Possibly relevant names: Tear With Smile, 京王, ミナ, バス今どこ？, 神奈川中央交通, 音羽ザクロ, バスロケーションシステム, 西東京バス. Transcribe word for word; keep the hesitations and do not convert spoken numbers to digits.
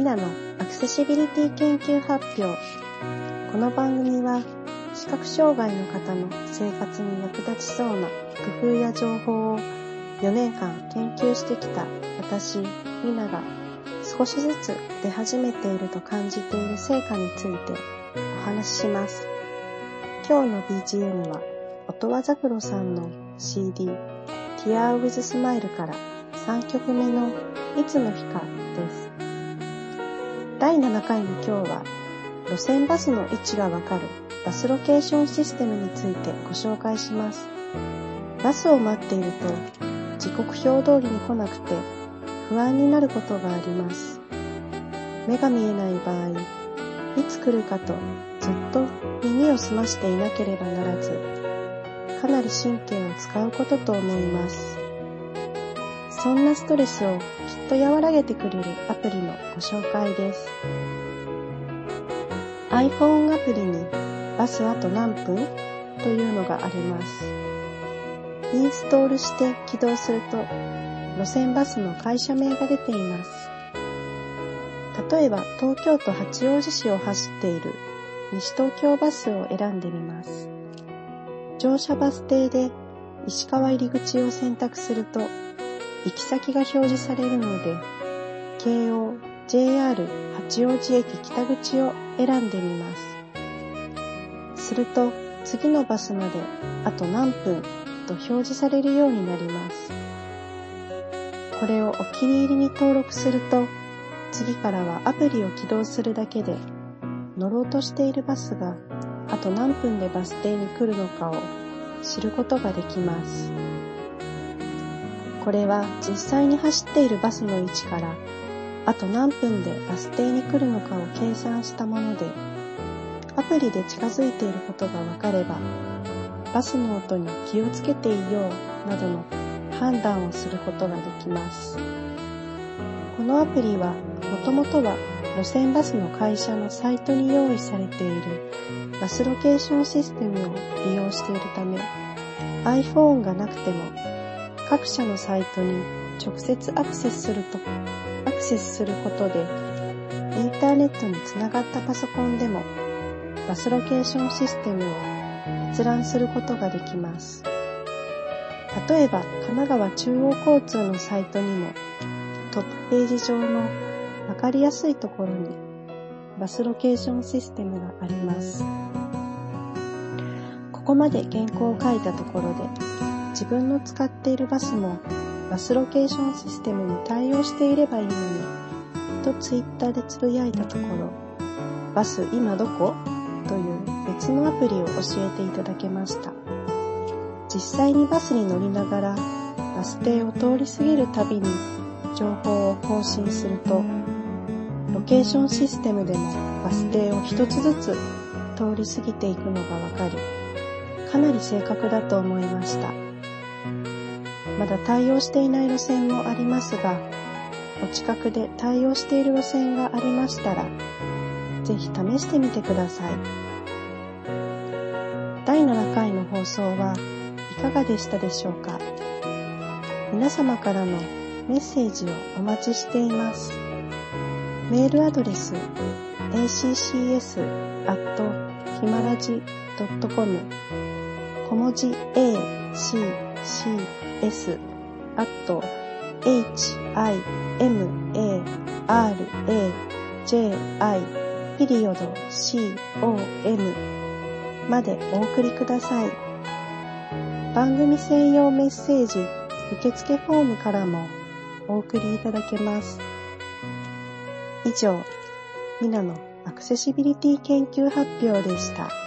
ミナのアクセシビリティ研究発表。この番組は視覚障害の方の生活に役立ちそうな工夫や情報をよねんかん研究してきた私ミナが少しずつ出始めていると感じている成果についてお話しします。今日の ビージーエム は音羽ザクロさんの シーディーTear With Smile からさんきょくめのいつの日かです。だいななかいの今日は路線バスの位置がわかるバスロケーションシステムについてご紹介します。バスを待っていると時刻表通りに来なくて不安になることがあります。目が見えない場合、いつ来るかとずっと耳を澄ましていなければならず、かなり神経を使うことと思います。そんなストレスをきっと和らげてくれるアプリのご紹介です。 iPhone アプリにバスあと何分というのがあります。インストールして起動すると路線バスの会社名が出ています。例えば東京都八王子市を走っている西東京バスを選んでみます。乗車バス停で石川入口を選択すると行き先が表示されるので、京王 ジェイアール 八王子駅北口を選んでみます。すると、次のバスまであと何分と表示されるようになります。これをお気に入りに登録すると、次からはアプリを起動するだけで、乗ろうとしているバスがあと何分でバス停に来るのかを知ることができます。これは実際に走っているバスの位置からあと何分でバス停に来るのかを計算したもので、アプリで近づいていることが分かればバスの音に気をつけていようなどの判断をすることができます。このアプリはもともとは路線バスの会社のサイトに用意されているバスロケーションシステムを利用しているため、 iPhone がなくても各社のサイトに直接アクセスすると、アクセスすることで、インターネットにつながったパソコンでも、バスロケーションシステムを閲覧することができます。例えば、神奈川中央交通のサイトにも、トップページ上のわかりやすいところに、バスロケーションシステムがあります。ここまで原稿を書いたところで、自分の使っているバスもバスロケーションシステムに対応していればいいのにとツイッターでつぶやいたところ、バス今どこ？という別のアプリを教えていただけました。実際にバスに乗りながらバス停を通り過ぎるたびに情報を更新すると、ロケーションシステムでもバス停を一つずつ通り過ぎていくのがわかり、かなり正確だと思いました。まだ対応していない路線もありますが、お近くで対応している路線がありましたら、ぜひ試してみてください。だいななかいの放送はいかがでしたでしょうか。皆様からのメッセージをお待ちしています。メールアドレス エーシーシーエス アット ヒマラジ ドット コム 小文字 エーシーシーエス アット エイチアイエムエーアールエージェイアイ ピリオド シーオーエム までお送りください。番組専用メッセージ受付フォームからもお送りいただけます。以上、ミナのアクセシビリティ研究発表でした。